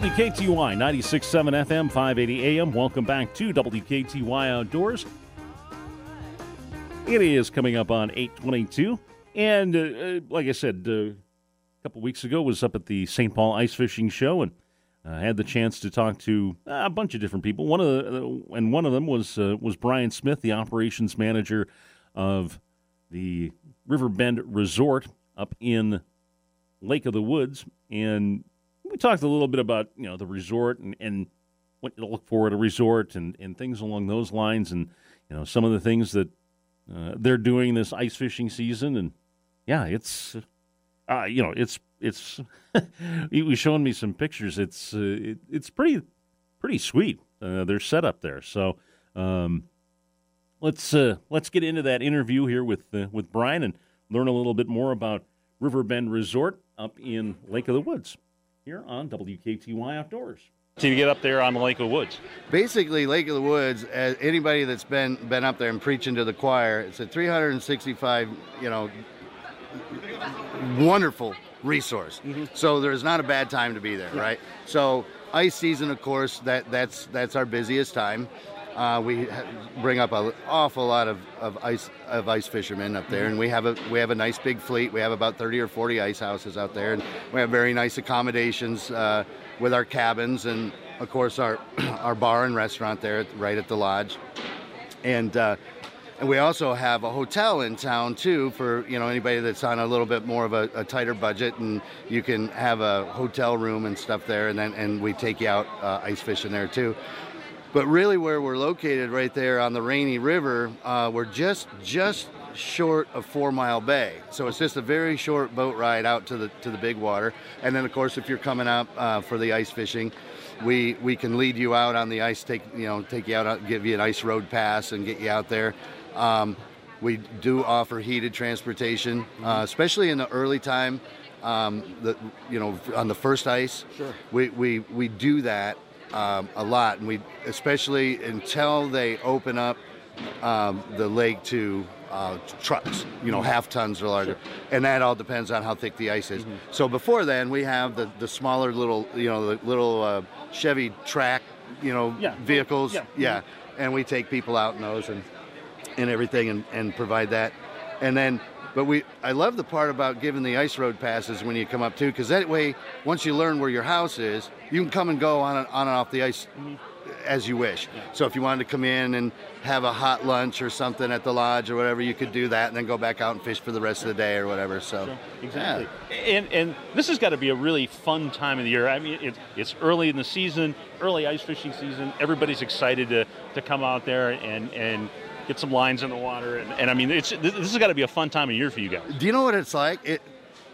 WKTY 96.7 FM, 580 AM. Welcome back to WKTY Outdoors. It is coming up on 8:22. And like I said, a couple weeks ago, was up at the St. Paul Ice Fishing Show and had the chance to talk to a bunch of different people. One of them was Brian Smith, the operations manager of the Riverbend Resort up in Lake of the Woods. And we talked a little bit about, you know, the resort and what to look for at a resort and things along those lines, and, you know, some of the things that they're doing this ice fishing season. And yeah, it's you know, it's he was showing me some pictures. It's pretty sweet. Their setup there. So let's get into that interview here with Brian and learn a little bit more about Riverbend Resort up in Lake of the Woods here on WKTY Outdoors. So you get up there on the Lake of the Woods. Basically, Lake of the Woods, as anybody that's been up there and preaching to the choir, it's a 365, you know, wonderful resource. Mm-hmm. So there's not a bad time to be there, yeah. Right? So ice season, of course, that's our busiest time. We bring up an awful lot of ice fishermen up there, and we have a nice big fleet. We have about 30 or 40 ice houses out there, and we have very nice accommodations with our cabins, and of course our bar and restaurant there right at the lodge, and we also have a hotel in town too for, you know, anybody that's on a little bit more of a tighter budget, and you can have a hotel room and stuff there, and we take you out ice fishing there too. But really where we're located right there on the Rainy River, we're just short of 4 Mile Bay. So it's just a very short boat ride out to the big water. And then of course, if you're coming up for the ice fishing, we can lead you out on the ice, take you out, give you an ice road pass and get you out there. We do offer heated transportation, especially in the early time, on the first ice. Sure. We do that. A lot, and we especially until they open up the lake to trucks, you know, half tons or larger, sure. And that all depends on how thick the ice is. Mm-hmm. So before then, we have the smaller little, you know, the little Chevy track, you know, yeah. Vehicles, yeah. Yeah, and we take people out in those and everything and provide that, and then. But I love the part about giving the ice road passes when you come up too, because that way, once you learn where your house is, you can come and go on and off the ice as you wish. Yeah. So if you wanted to come in and have a hot lunch or something at the lodge or whatever, you could do that and then go back out and fish for the rest of the day or whatever. So sure. Exactly. Yeah. And this has got to be a really fun time of the year. I mean, it's early in the season, early ice fishing season. Everybody's excited to come out there and get some lines in the water, and I mean, this has got to be a fun time of year for you guys. Do you know what it's like?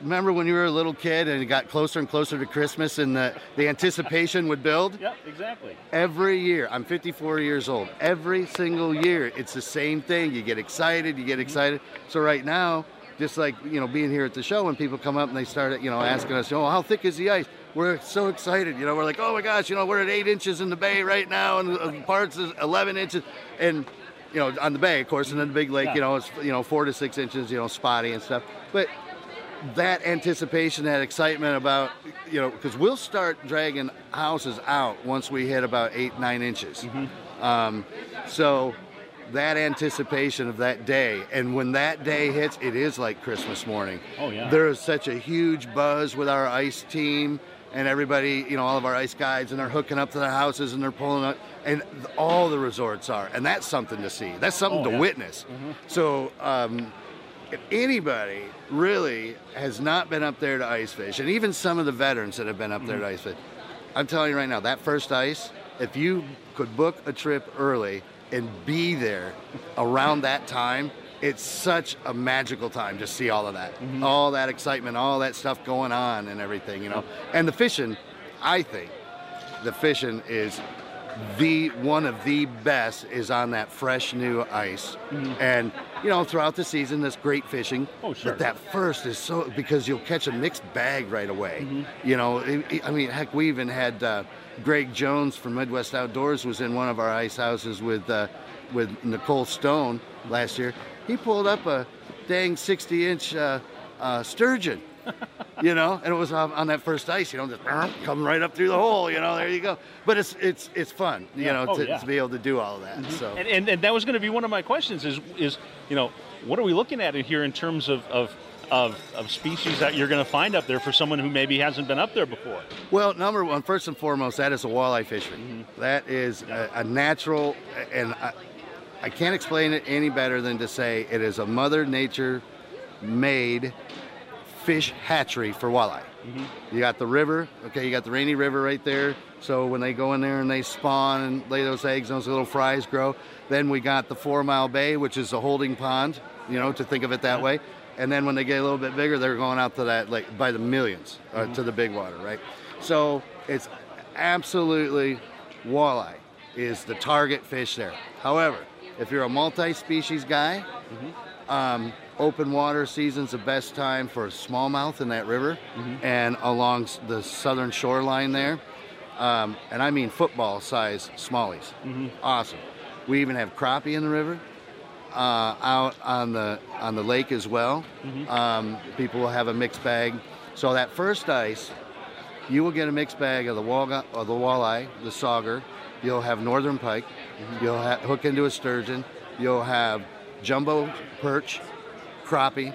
Remember when you were a little kid and it got closer and closer to Christmas and the anticipation would build? Yeah, exactly. Every year, I'm 54 years old, every single year, it's the same thing. You get excited, Mm-hmm. So right now, just like, you know, being here at the show, when people come up and they start, you know, asking us, oh, how thick is the ice? We're so excited, you know, we're like, oh my gosh, you know, we're at 8 inches in the bay right now, and parts is 11 inches, and you know, on the bay, of course, and then the big lake, you know, it's, you know, 4 to 6 inches, you know, spotty and stuff. But that anticipation, that excitement about, you know, because we'll start dragging houses out once we hit about 8, 9 inches. Mm-hmm. So that anticipation of that day, and when that day hits, it is like Christmas morning. Oh, yeah. There is such a huge buzz with our ice team. And everybody, you know, all of our ice guides, and they're hooking up to their houses, and they're pulling up, and all the resorts are, and that's something to see. That's something to witness. Mm-hmm. So if anybody really has not been up there to ice fish, and even some of the veterans that have been up there to ice fish, I'm telling you right now, that first ice, if you could book a trip early and be there around that time, it's such a magical time to see all of that, all that excitement, all that stuff going on and everything, you know. And the fishing, I think, is one of the best is on that fresh new ice. And, you know, throughout the season, there's great fishing. Oh, sure. But that first is so, because you'll catch a mixed bag right away. You know, I mean, heck, we even had Greg Jones from Midwest Outdoors was in one of our ice houses with Nicole Stone last year. He pulled up a dang 60-inch sturgeon. you know, and it was on that first ice, you know, just come right up through the hole, you know, there you go. But it's fun, you know, to be able to do all that. Mm-hmm. So and that was going to be one of my questions is you know, what are we looking at here in terms of species that you're going to find up there for someone who maybe hasn't been up there before? Well, number one, first and foremost, that is a walleye fishery. Mm-hmm. That is a natural, and I can't explain it any better than to say it is a Mother Nature made fish hatchery for walleye. Mm-hmm. You got the river, okay, you got the Rainy River right there. So when they go in there and they spawn and lay those eggs, those little fries grow. Then we got the 4 Mile Bay, which is a holding pond, you know, to think of it that way. And then when they get a little bit bigger, they're going out to that lake by the millions, to the big water, right? So it's absolutely, walleye is the target fish there. However, if you're a multi-species guy, open water season's the best time for smallmouth in that river and along the southern shoreline there. And I mean football size smallies. Awesome. We even have crappie in the river, out on the lake as well. People will have a mixed bag. So that first ice, you will get a mixed bag of the walleye, the sauger. You'll have northern pike. You'll hook into a sturgeon. You'll have jumbo perch, crappie,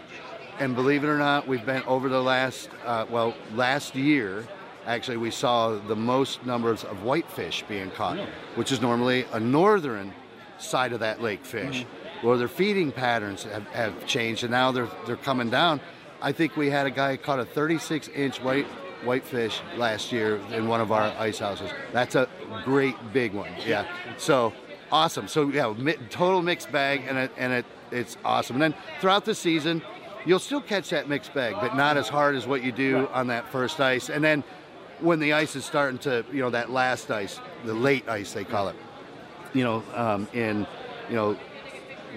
and believe it or not, we've been over the last year, actually, we saw the most numbers of whitefish being caught, which is normally a northern side of that lake fish. Well, their feeding patterns have changed, and now they're coming down. I think we had a guy caught a 36-inch whitefish last year in one of our ice houses. That's a great big one. Yeah. So awesome. So yeah, total mixed bag, and it's awesome. And then throughout the season, you'll still catch that mixed bag, but not as hard as what you do on that first ice. And then when the ice is starting to, you know, that last ice, the late ice they call it, you know, in, you know,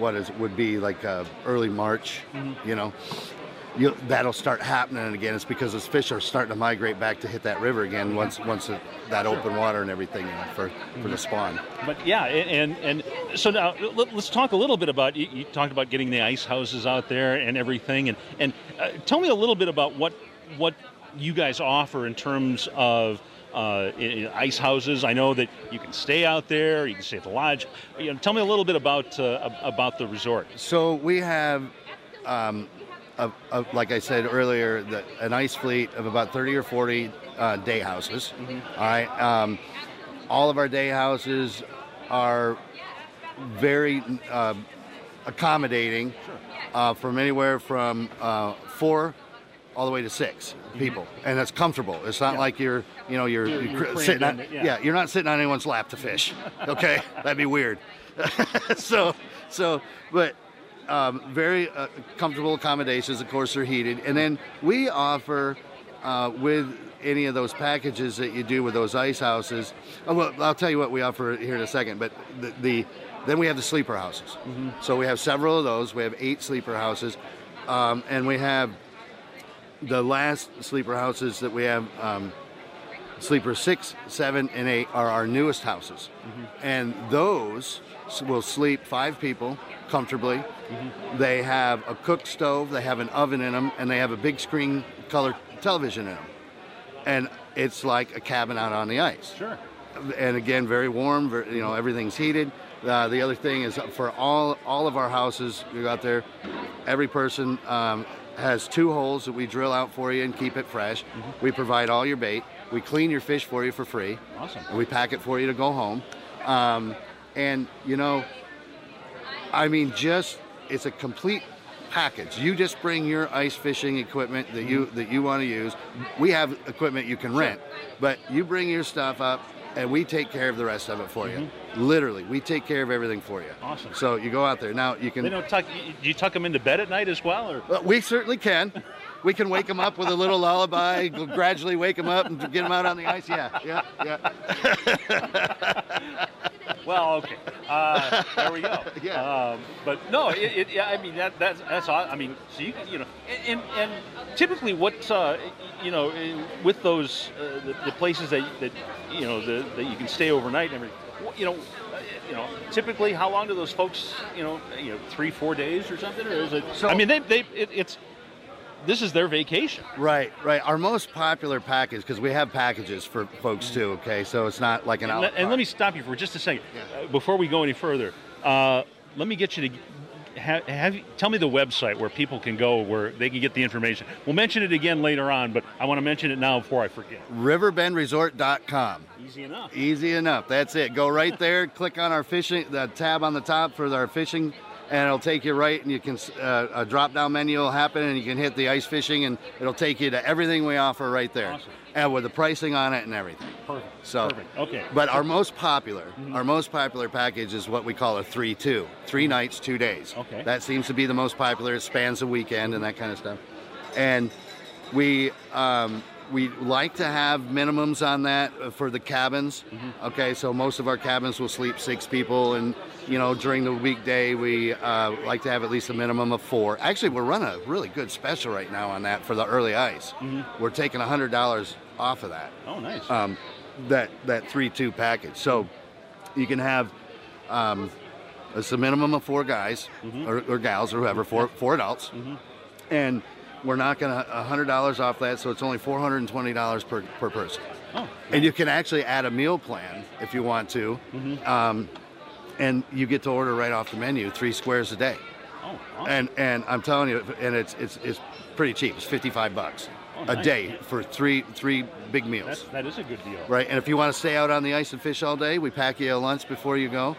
would be like early March, you know, that'll start happening again. It's because those fish are starting to migrate back to hit that river again once that open water and everything, you know, for the spawn. But yeah, and so now let's talk a little bit about, you talked about getting the ice houses out there and everything, and tell me a little bit about what you guys offer in terms of ice houses. I know that you can stay out there, you can stay at the lodge. You know, tell me a little bit about the resort. So we have, like I said earlier, an ice fleet of about 30 or 40 day houses. All right, all of our day houses are very accommodating, from anywhere from 4 all the way to 6 people, and that's comfortable. It's not like you're sitting on, you're not sitting on anyone's lap to fish. Okay, that'd be weird. Very comfortable accommodations. Of course, they're heated, and then we offer with any of those packages that you do with those ice houses. Well, I'll tell you what we offer here in a second, but then we have the sleeper houses. So we have several of those. We have 8 sleeper houses, and we have. The last sleeper houses that we have, sleeper 6, 7, and 8, are our newest houses. And those will sleep 5 people comfortably. They have a cook stove, they have an oven in them, and they have a big screen color television in them. And it's like a cabin out on the ice. Sure. And again, very warm, you know, everything's heated. The other thing is, for all of our houses you got there, every person has 2 holes that we drill out for you and keep it fresh. We provide all your bait. We clean your fish for you for free. Awesome. And we pack it for you to go home. And you know, I mean, just, it's a complete package. You just bring your ice fishing equipment that you want to use. We have equipment you can rent, but you bring your stuff up and we take care of the rest of it for you. Literally, we take care of everything for you. Awesome. So you go out there. Now you can... Do you tuck them into bed at night as well? Or? Well, we certainly can. We can wake them up with a little lullaby, gradually wake them up and get them out on the ice. Yeah. Well, okay. There we go. But no, I mean, that's awesome. I mean, so you know, and typically what, you know, with those, the places that you know, that you can stay overnight and everything, you know, typically, how long do those folks, you know, 3, 4 days or something? Or is it? So, I mean, it's this is their vacation. Right, right. Our most popular package, because we have packages for folks too, okay? So it's not like an hour. And let me stop you for just a second. Yeah. Before we go any further, let me get you to... tell me the website where people can go, where they can get the information. We'll mention it again later on, but I want to mention it now before I forget. Riverbendresort.com. Easy enough. Easy enough. That's it. Go right there. Click on our fishing, the tab on the top for our fishing, and it'll take you right, and you can a drop-down menu will happen, and you can hit the ice fishing, and it'll take you to everything we offer right there. Awesome. And with the pricing on it and everything. Perfect. So, perfect. Okay. But our most popular, our most popular package is what we call a 3-2. 3 nights, 2 days. Okay. That seems to be the most popular. It spans a weekend and that kind of stuff. And we like to have minimums on that for the cabins. Okay, so most of our cabins will sleep 6 people, and you know, during the weekday we like to have at least a minimum of 4. Actually, we're running a really good special right now on that for the early ice. We're taking $100 off of that. Oh, nice. That 3-2 package. So you can have it's a minimum of 4 guys or gals or whoever, four adults, and we're knocking $100 off that, so it's only $420 per person. Oh, nice. And you can actually add a meal plan if you want to, and you get to order right off the menu 3 squares a day. Oh, awesome. And I'm telling you, and it's pretty cheap. It's $55 a day for three big meals. That is a good deal, right? And if you want to stay out on the ice and fish all day, we pack you a lunch before you go,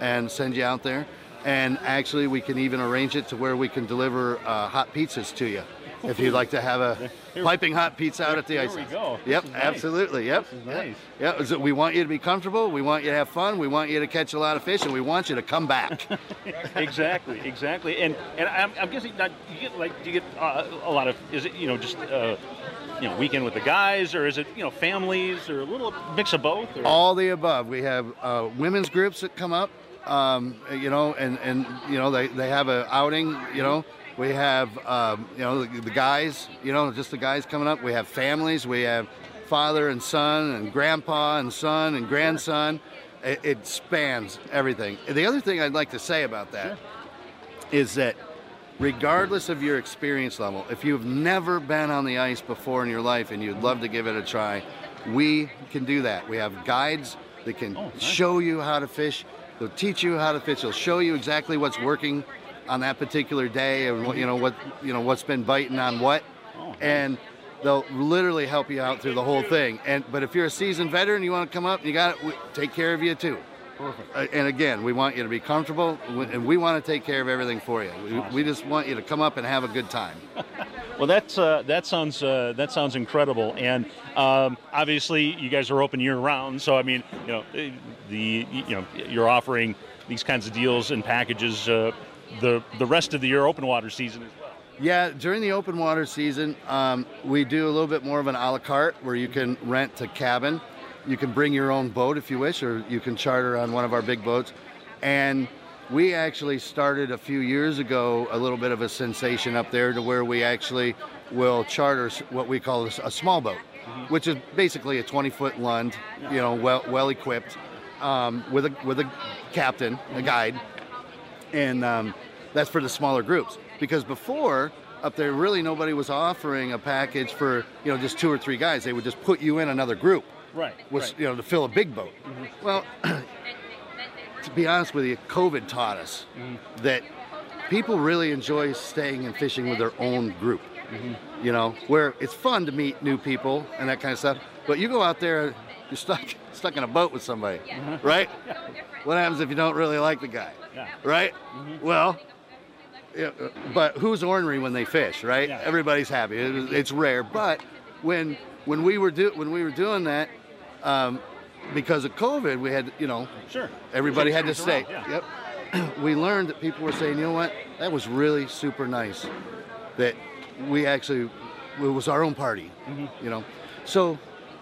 and send you out there. And actually, we can even arrange it to where we can deliver hot pizzas to you. If you'd like to have a piping hot pizza out at the ice. There we go. Yep, absolutely. Nice. Yep. This is nice. Yep. So we want you to be comfortable. We want you to have fun. We want you to catch a lot of fish, and we want you to come back. Exactly. Exactly. And I'm guessing that you get a lot of, is it just weekend with the guys, or is it families, or a little mix of both? Or? All the above. We have women's groups that come up, they have an outing, We have, the guys, just the guys coming up. We have families. We have father and son and grandpa and son and grandson. It spans everything. The other thing I'd like to say about that is that regardless of your experience level, if you've never been on the ice before in your life and you'd love to give it a try, we can do that. We have guides that can show you how to fish. They'll teach you how to fish. They'll show you exactly what's working on that particular day, and what's been biting on what, and they'll literally help you out through the whole thing. But if you're a seasoned veteran, you want to come up, you got it. We take care of you too. Perfect. And again, we want you to be comfortable, and we want to take care of everything for you. We just want you to come up and have a good time. Well, that sounds incredible, and obviously you guys are open year round. So I mean, you're offering these kinds of deals and packages. The rest of the year, open water season as well. Yeah, during the open water season, we do a little bit more of an a la carte where you can rent a cabin. You can bring your own boat if you wish, or you can charter on one of our big boats. And we actually started a few years ago a little bit of a sensation up there to where we actually will charter what we call a small boat, which is basically a 20-foot Lund, well equipped, with a captain, a guide. And that's for the smaller groups, because before up there really nobody was offering a package for just 2 or 3 guys. They would just put you in another group, to fill a big boat. Well, to be honest with you, COVID taught us that people really enjoy staying and fishing with their own group. Where it's fun to meet new people and that kind of stuff, but you go out there, you're stuck in a boat with somebody, right? What happens if you don't really like the guy? Right? Well, but who's ornery when they fish, right? Yeah. Everybody's happy. It's rare, but when we were doing that, because of COVID, we had everybody had to stay. Yeah. Yep. We learned that people were saying, you know what, that was really super nice. That we actually, it was our own party, So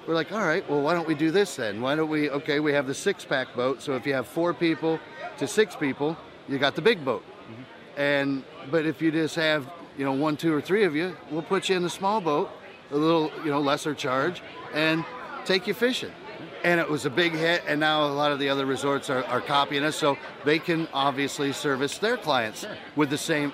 we're like, all right, well, why don't we do this then? Why don't we? Okay, we have the 6-pack boat. So if you have 4 people. To 6 people, you got the big boat. But if you just have 1, 2, or 3 of you, we'll put you in the small boat, a little lesser charge, and take you fishing. and it was a big hit, and now a lot of the other resorts are copying us, so they can obviously service their clients with the same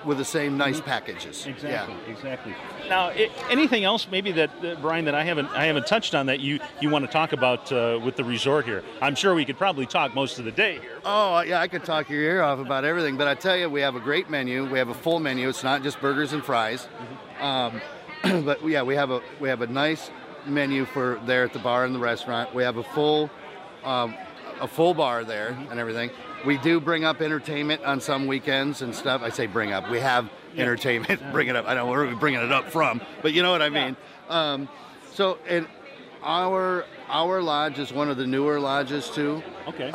nice packages. Exactly, exactly. Now, anything else maybe that Brian, that I haven't touched on that you want to talk about with the resort here? I'm sure we could probably talk most of the day here. Oh yeah, I could talk your ear off about everything, but I tell you, we have a great menu. We have a full menu. It's not just burgers and fries, but yeah, we have a nice menu for there at the bar and the restaurant. We have a full bar there and everything. We do bring up entertainment on some weekends and stuff. I say bring up. We have entertainment. Bring it up. I don't know where we're bringing it up from, but you know what I mean. Yeah. So, and our lodge is one of the newer lodges too. Okay.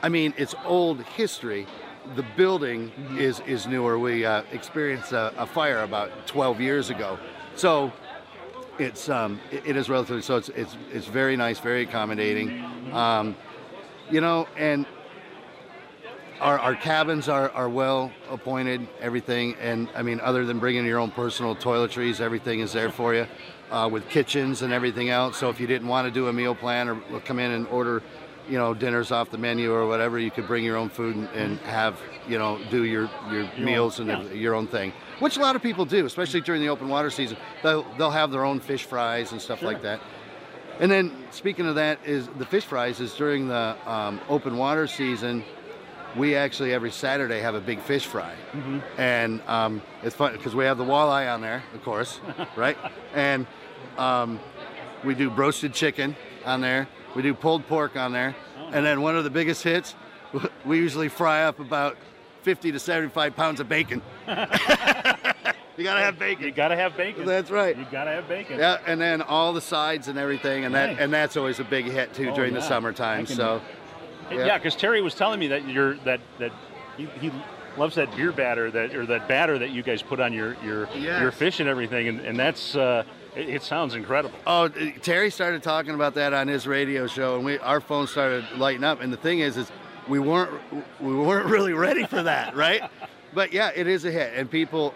I mean, it's old history. The building is newer. We experienced a fire about 12 years ago. So it's it is relatively, so it's very nice, very accommodating, you know, and our cabins are well appointed, everything, and I mean, other than bringing your own personal toiletries, everything is there for you, with kitchens and everything else. So if you didn't want to do a meal plan or come in and order, you know, dinners off the menu or whatever, you could bring your own food and have, you know, do your meals and your own thing, which a lot of people do, especially during the open water season. They'll have their own fish fries and stuff like that. And then, speaking of that, is the fish fries is during the open water season. We actually every Saturday have a big fish fry, and it's fun because we have the walleye on there, of course, right? And we do roasted chicken on there. We do pulled pork on there, and then one of the biggest hits, we usually fry up about 50 to 75 pounds of bacon. You gotta have bacon. You gotta have bacon. That's right. You gotta have bacon. Yeah, and then all the sides and everything, and nice. that's always a big hit too during the summertime. So, yeah, because Terry was telling me that he loves that beer batter or that batter that you guys put on your fish and everything, and that's. It sounds incredible. Oh, Terry started talking about that on his radio show, and our phone started lighting up. And the thing is we weren't really ready for that, right? But yeah, it is a hit, and people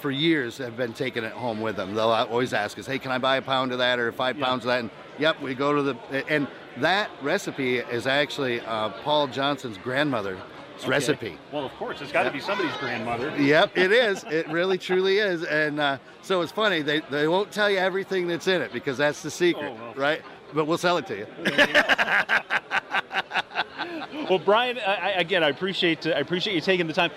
for years have been taking it home with them. They'll always ask us, "Hey, can I buy a pound of that or 5 pounds of that?" And yep, we go to and that recipe is actually Paul Johnson's grandmother's recipe. Well, of course, it's got to be somebody's grandmother. Yep, it is. It really, truly is. And so it's funny. They won't tell you everything that's in it because that's the secret, right? But we'll sell it to you. Well, Brian, again, I appreciate you taking the time.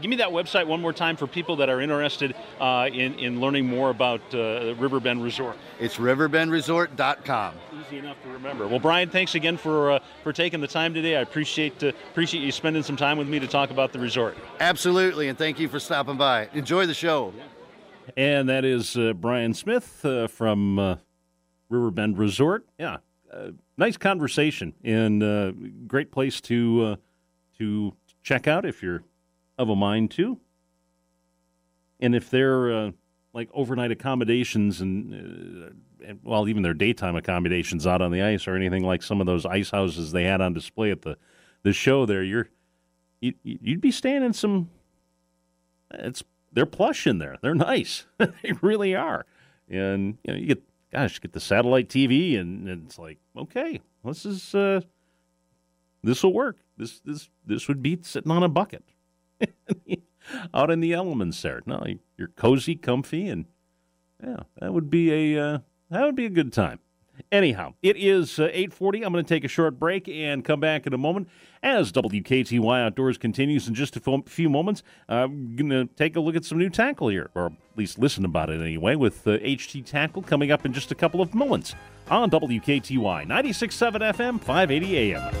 Give me that website one more time for people that are interested in learning more about Riverbend Resort. It's riverbendresort.com. Easy enough to remember. Well, Brian, thanks again for taking the time today. I appreciate you spending some time with me to talk about the resort. Absolutely, and thank you for stopping by. Enjoy the show. Yeah. And that is Brian Smith from Riverbend Resort. Yeah. Nice conversation, and great place to check out if you're of a mind to. And if they're like overnight accommodations and well, even their daytime accommodations out on the ice or anything like some of those ice houses they had on display at the show there, you'd be staying in some. They're plush in there. They're nice. They really are, and you know you get. Gosh, get the satellite TV, and it's like, okay, this is this will work. This would beat sitting on a bucket out in the elements there. No, you're cozy, comfy, and yeah, that would be a good time. Anyhow, it is 8:40. I'm going to take a short break and come back in a moment as WKTY Outdoors continues in just a few moments. I'm going to take a look at some new tackle here, or at least listen about it anyway, with HT Tackle coming up in just a couple of moments on WKTY 96.7 FM, 580 AM.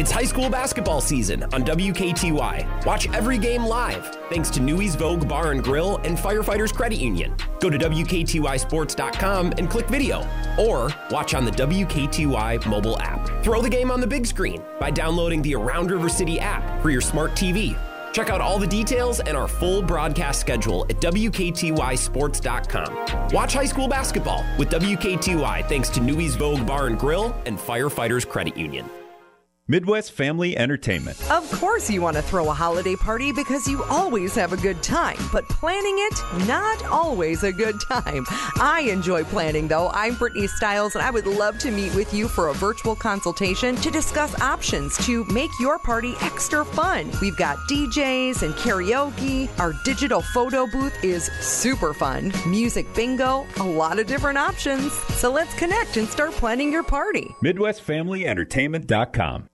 It's high school basketball season on WKTY. Watch every game live thanks to Newey's Vogue Bar and Grill and Firefighters Credit Union. Go to WKTYSports.com and click video, or watch on the WKTY mobile app. Throw the game on the big screen by downloading the Around River City app for your smart TV. Check out all the details and our full broadcast schedule at WKTYSports.com. Watch high school basketball with WKTY thanks to Newey's Vogue Bar and Grill and Firefighters Credit Union. Midwest Family Entertainment. Of course you want to throw a holiday party because you always have a good time, but planning it, not always a good time. I enjoy planning, though. I'm Brittany Stiles, and I would love to meet with you for a virtual consultation to discuss options to make your party extra fun. We've got DJs and karaoke. Our digital photo booth is super fun. Music bingo, a lot of different options. So let's connect and start planning your party. MidwestFamilyEntertainment.com.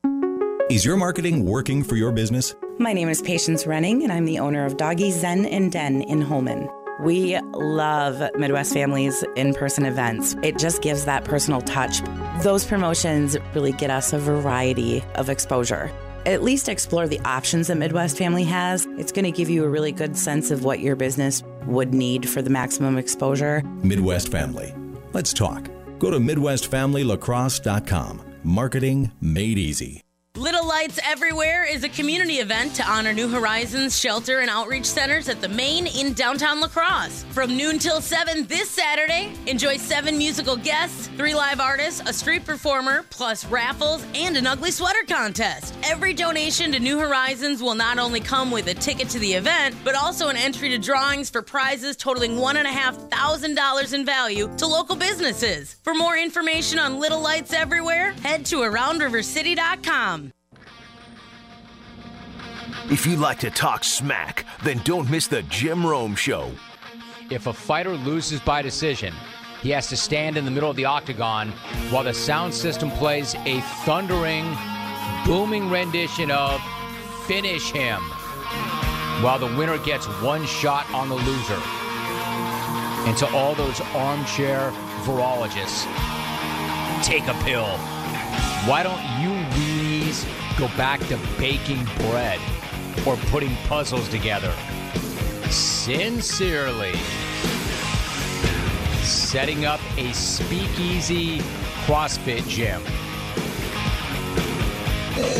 Is your marketing working for your business? My name is Patience Renning, and I'm the owner of Doggy Zen and Den in Holman. We love Midwest Families in-person events. It just gives that personal touch. Those promotions really get us a variety of exposure. At least explore the options that Midwest Family has. It's going to give you a really good sense of what your business would need for the maximum exposure. Midwest Family. Let's talk. Go to MidwestFamilyLacrosse.com. Marketing made easy. Little Lights Everywhere is a community event to honor New Horizons Shelter and Outreach Centers at the Main in downtown La Crosse. From noon till 7 this Saturday, enjoy 7 musical guests, 3 live artists, a street performer, plus raffles and an ugly sweater contest. Every donation to New Horizons will not only come with a ticket to the event, but also an entry to drawings for prizes totaling $1,500 in value to local businesses. For more information on Little Lights Everywhere, head to AroundRiverCity.com. If you'd like to talk smack, then don't miss the Jim Rome Show. If a fighter loses by decision, he has to stand in the middle of the octagon while the sound system plays a thundering, booming rendition of "Finish Him," while the winner gets one shot on the loser. And to all those armchair virologists, take a pill. Why don't you weenies go back to baking bread? Or putting puzzles together. Sincerely, setting up a speakeasy CrossFit gym,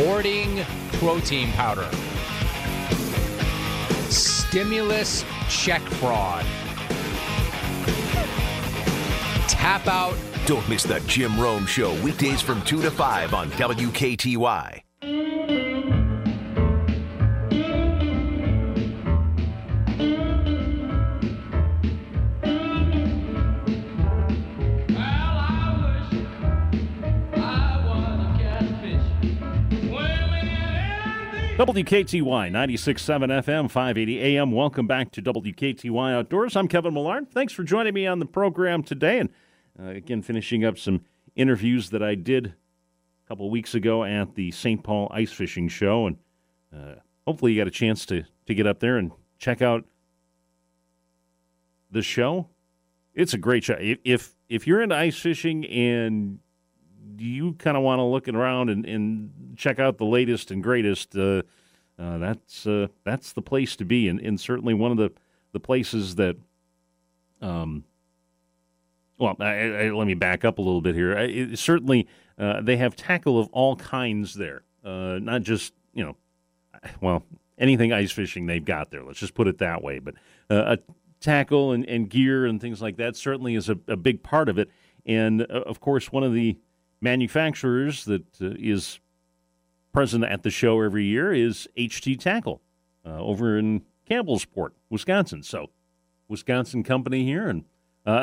hoarding protein powder, stimulus check fraud, tap out. Don't miss the Jim Rome Show weekdays from 2 to 5 on WKTY. WKTY 96.7 FM, 580 AM. Welcome back to WKTY Outdoors. I'm Kevin Millard. Thanks for joining me on the program today. And again, finishing up some interviews that I did a couple weeks ago at the St. Paul Ice Fishing Show. And hopefully you got a chance to get up there and check out the show. It's a great show. If you're into ice fishing and you kind of want to look around and check out the latest and greatest, that's the place to be, and certainly one of the places that, let me back up a little bit here. They have tackle of all kinds there, not just, anything ice fishing they've got there, let's just put it that way, but tackle and gear and things like that certainly is a big part of it, and of course, one of the manufacturers that is present at the show every year is HT Tackle over in Campbellsport, Wisconsin. So, Wisconsin company here, and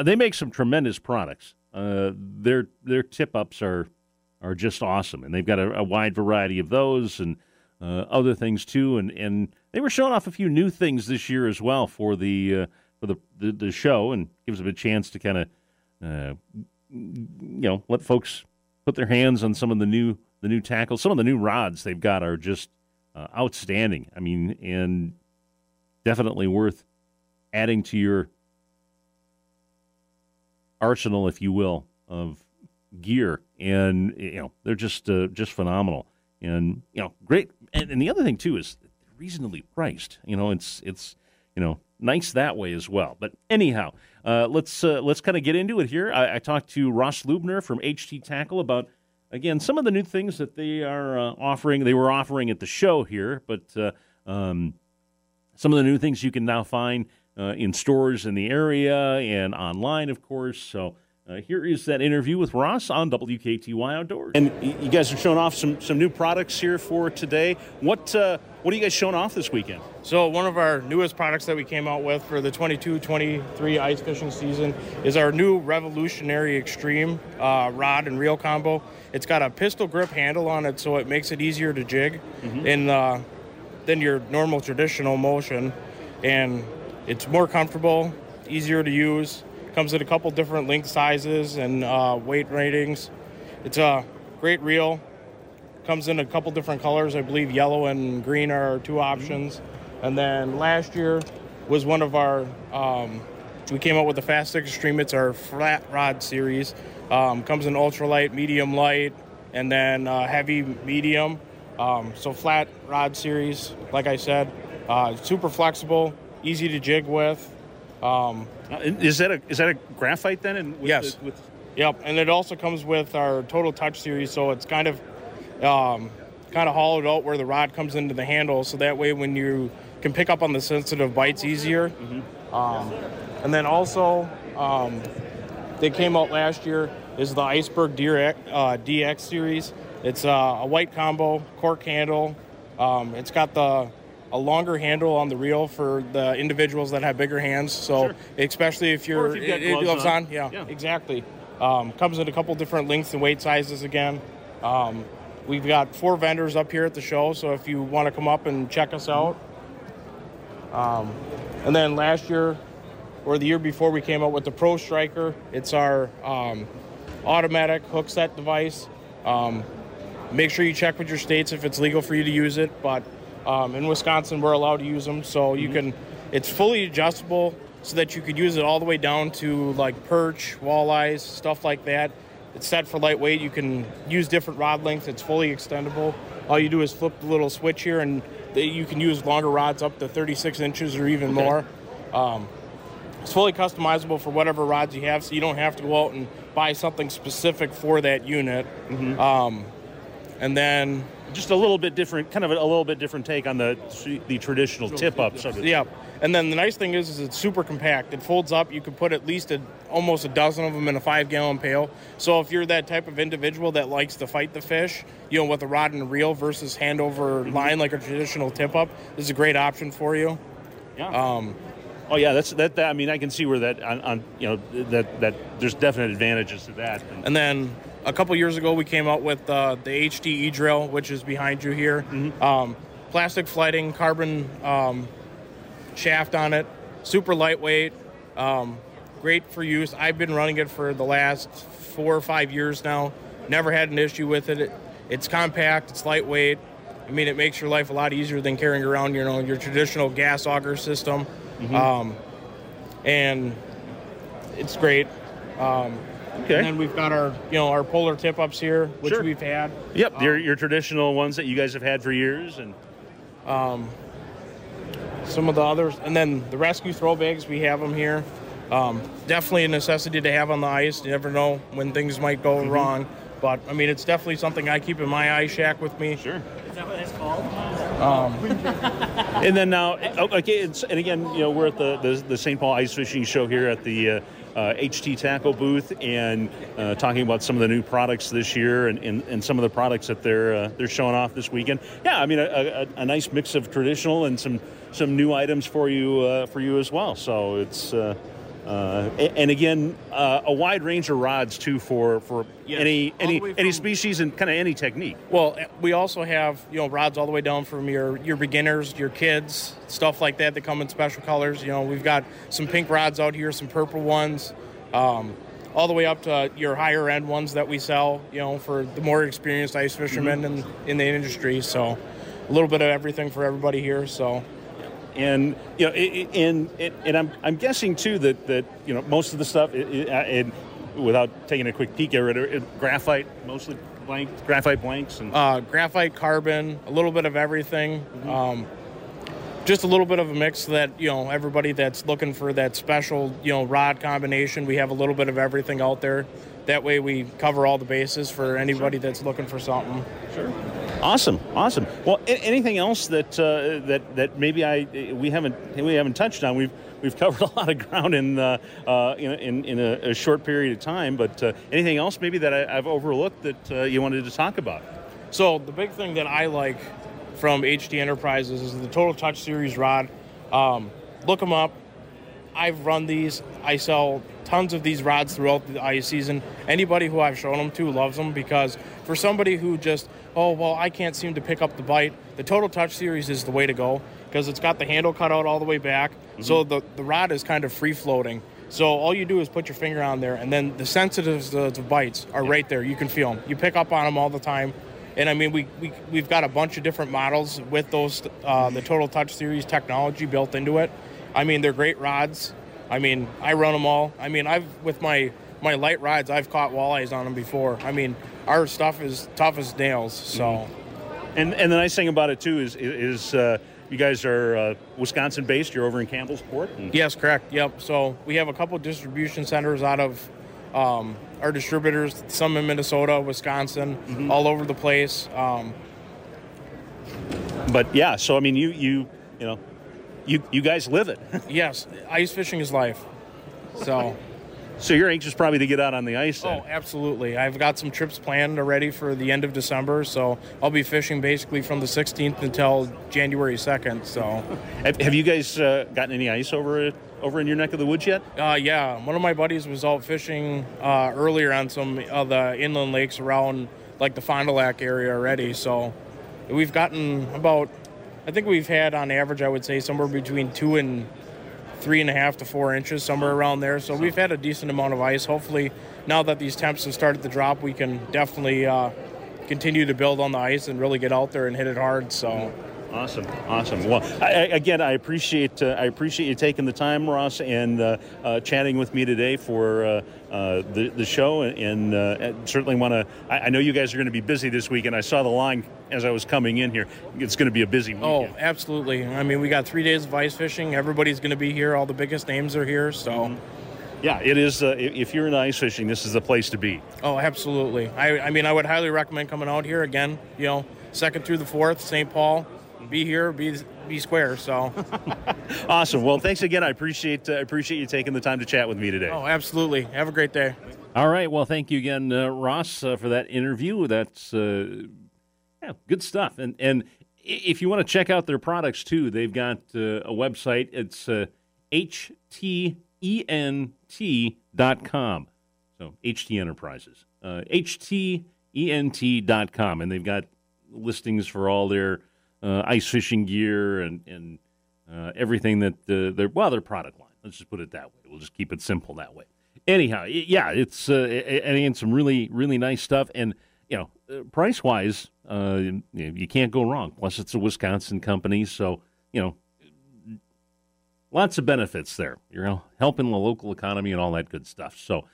they make some tremendous products. Their tip-ups are just awesome, and they've got a wide variety of those and other things too. And they were showing off a few new things this year as well for the show, and gives them a chance to kind of let folks put their hands on some of the new tackles. Some of the new rods they've got are just outstanding. I mean, and definitely worth adding to your arsenal, if you will, of gear. And they're just phenomenal. And great. And the other thing too is reasonably priced. It's nice that way as well. But anyhow, let's kind of get into it here. I talked to Ross Lubner from HT Tackle about, again, some of the new things that they are offering. They were offering at the show here, but some of the new things you can now find in stores in the area and online, of course. So Here is that interview with Ross on WKTY Outdoors. And you guys are showing off some new products here for today. What are you guys showing off this weekend? So one of our newest products that we came out with for the 22-23 ice fishing season is our new Revolutionary Extreme rod and reel combo. It's got a pistol grip handle on it, so it makes it easier to jig than your normal traditional motion. And it's more comfortable, easier to use. Comes in a couple different length sizes and weight ratings. It's a great reel. Comes in a couple different colors. I believe yellow and green are our two options. And then last year was one of our, we came out with the Fast Stick Extreme. It's our flat rod series. Comes in ultralight, medium light, and then heavy, medium. So flat rod series, like I said, super flexible, easy to jig with. Is that a graphite then? And with yes. Yep, and it also comes with our Total Touch series, so it's kind of hollowed out where the rod comes into the handle, so that way when you can pick up on the sensitive bites easier. Mm-hmm. And then also, they came out last year is the Iceberg DX series. It's a white combo cork handle. It's got a longer handle on the reel for the individuals that have bigger hands. So sure. Especially if you've got gloves on. Yeah, exactly. Comes in a couple different lengths and weight sizes again. We've got 4 vendors up here at the show, so if you want to come up and check us out. And then last year, or the year before, we came out with the Pro Striker. It's our automatic hook set device. Make sure you check with your states if it's legal for you to use it, but in Wisconsin, we're allowed to use them, so you can. It's fully adjustable so that you could use it all the way down to like perch, walleyes, stuff like that. It's set for lightweight. You can use different rod lengths. It's fully extendable. All you do is flip the little switch here, and you can use longer rods up to 36 inches or even more. It's fully customizable for whatever rods you have, so you don't have to go out and buy something specific for that unit. Mm-hmm. And then just a little bit different, kind of a little bit different take on the traditional tip-up. Yeah, and then the nice thing is it's super compact. It folds up. You could put at least almost a dozen of them in a 5-gallon pail. So if you're that type of individual that likes to fight the fish, you know, with a rod and a reel versus hand over line like a traditional tip-up, this is a great option for you. Yeah. Oh yeah, that's that. I mean, I can see where that on you know that there's definite advantages to that. And then a couple years ago, we came out with the HT drill, which is behind you here. Mm-hmm. Plastic flighting, carbon shaft on it, super lightweight, great for use. I've been running it for the last 4 or 5 years now. Never had an issue with it. It's compact, it's lightweight. I mean, it makes your life a lot easier than carrying around, you know, your traditional gas auger system. Mm-hmm. And it's great. Okay. And then we've got our polar tip-ups here, which we've had. Yep, your traditional ones that you guys have had for years, and some of the others. And then the rescue throw bags, we have them here. Definitely a necessity to have on the ice. You never know when things might go wrong. But, I mean, it's definitely something I keep in my ice shack with me. Sure. Is that what it's called? And then now, okay, and again, you know, we're at the St. Paul Ice Fishing Show here at the HT Tackle booth, and talking about some of the new products this year, and some of the products that they're showing off this weekend. Yeah, I mean, a nice mix of traditional and some new items for you as well. So it's and again, a wide range of rods too for any species and kind of any technique. Well, we also have, you know, rods all the way down from your beginners, your kids, stuff like that come in special colors. You know, we've got some pink rods out here, some purple ones, all the way up to your higher end ones that we sell, you know, for the more experienced ice fishermen in the industry. So a little bit of everything for everybody here. So. And you know, and I'm guessing too that you know most of the stuff, and without taking a quick peek at it, graphite mostly graphite blanks and graphite, carbon, a little bit of everything, just a little bit of a mix so that you know everybody that's looking for that special you know rod combination. We have a little bit of everything out there. That way we cover all the bases for anybody that's looking for something. Sure. Awesome. Well, anything else that maybe we haven't touched on? We've we've covered a lot of ground in a short period of time. But anything else maybe that I've overlooked that you wanted to talk about? So the big thing that I like from HT Enterprises is the Total Touch Series rod. Look them up. I've run these. I sell tons of these rods throughout the ice season. Anybody who I've shown them to loves them, because for somebody who just, oh, well, I can't seem to pick up the bite, the Total Touch Series is the way to go, because it's got the handle cut out all the way back. Mm-hmm. So the rod is kind of free-floating. So all you do is put your finger on there, and then the sensitives of bites are right there. You can feel them. You pick up on them all the time. And, I mean, we've got a bunch of different models with those the Total Touch Series technology built into it. I mean, they're great rods. I mean, I run them all. I mean, with my light rods, I've caught walleyes on them before. I mean, our stuff is tough as nails. So, mm-hmm. and the nice thing about it too is you guys are Wisconsin based. You're over in Campbellsport. Yes, correct. Yep. So we have a couple distribution centers out of our distributors. Some in Minnesota, Wisconsin, mm-hmm. all over the place. But yeah, so I mean, you know. You guys live it. Yes, ice fishing is life. So you're anxious probably to get out on the ice then. Oh, absolutely. I've got some trips planned already for the end of December, so I'll be fishing basically from the 16th until January 2nd. So, have you guys gotten any ice over in your neck of the woods yet? Yeah, one of my buddies was out fishing earlier on some of the inland lakes around like the Fond du Lac area already. So we've gotten about. I think we've had, on average, I would say somewhere between 2 and 3.5 to 4 inches, somewhere around there. So we've had a decent amount of ice. Hopefully, now that these temps have started to drop, we can definitely continue to build on the ice and really get out there and hit it hard. So, awesome. Well, I appreciate you taking the time, Ross, and chatting with me today for the show. And certainly want to. I know you guys are going to be busy this week, and I saw the line. As I was coming in here, it's going to be a busy weekend. Oh, absolutely. I mean, we got 3 days of ice fishing. Everybody's going to be here. All the biggest names are here. So, mm-hmm. yeah, it is. If you're into ice fishing, this is the place to be. Oh, absolutely. I mean, I would highly recommend coming out here again. You know, 2nd through the 4th, St. Paul. Be here, be square. So, awesome. Well, thanks again. I appreciate you taking the time to chat with me today. Oh, absolutely. Have a great day. All right. Well, thank you again, Ross, for that interview. That's yeah, good stuff. And if you want to check out their products, too, they've got a website. It's HTENT.com. So HT Enterprises. HTENT.com. And they've got listings for all their ice fishing gear and everything that their product line. Let's just put it that way. We'll just keep it simple that way. Anyhow, yeah, it's and some really, really nice stuff. And, you know, price-wise, you can't go wrong. Plus, it's a Wisconsin company, so, you know, lots of benefits there. You're helping the local economy and all that good stuff. So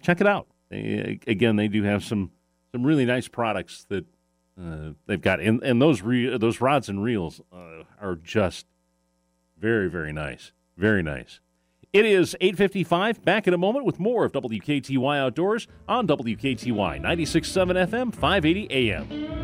check it out. They do have some really nice products that they've got. And those rods and reels are just very, very nice. Very nice. It is 8:55. Back in a moment with more of WKTY Outdoors on WKTY 96.7 FM, 580 AM.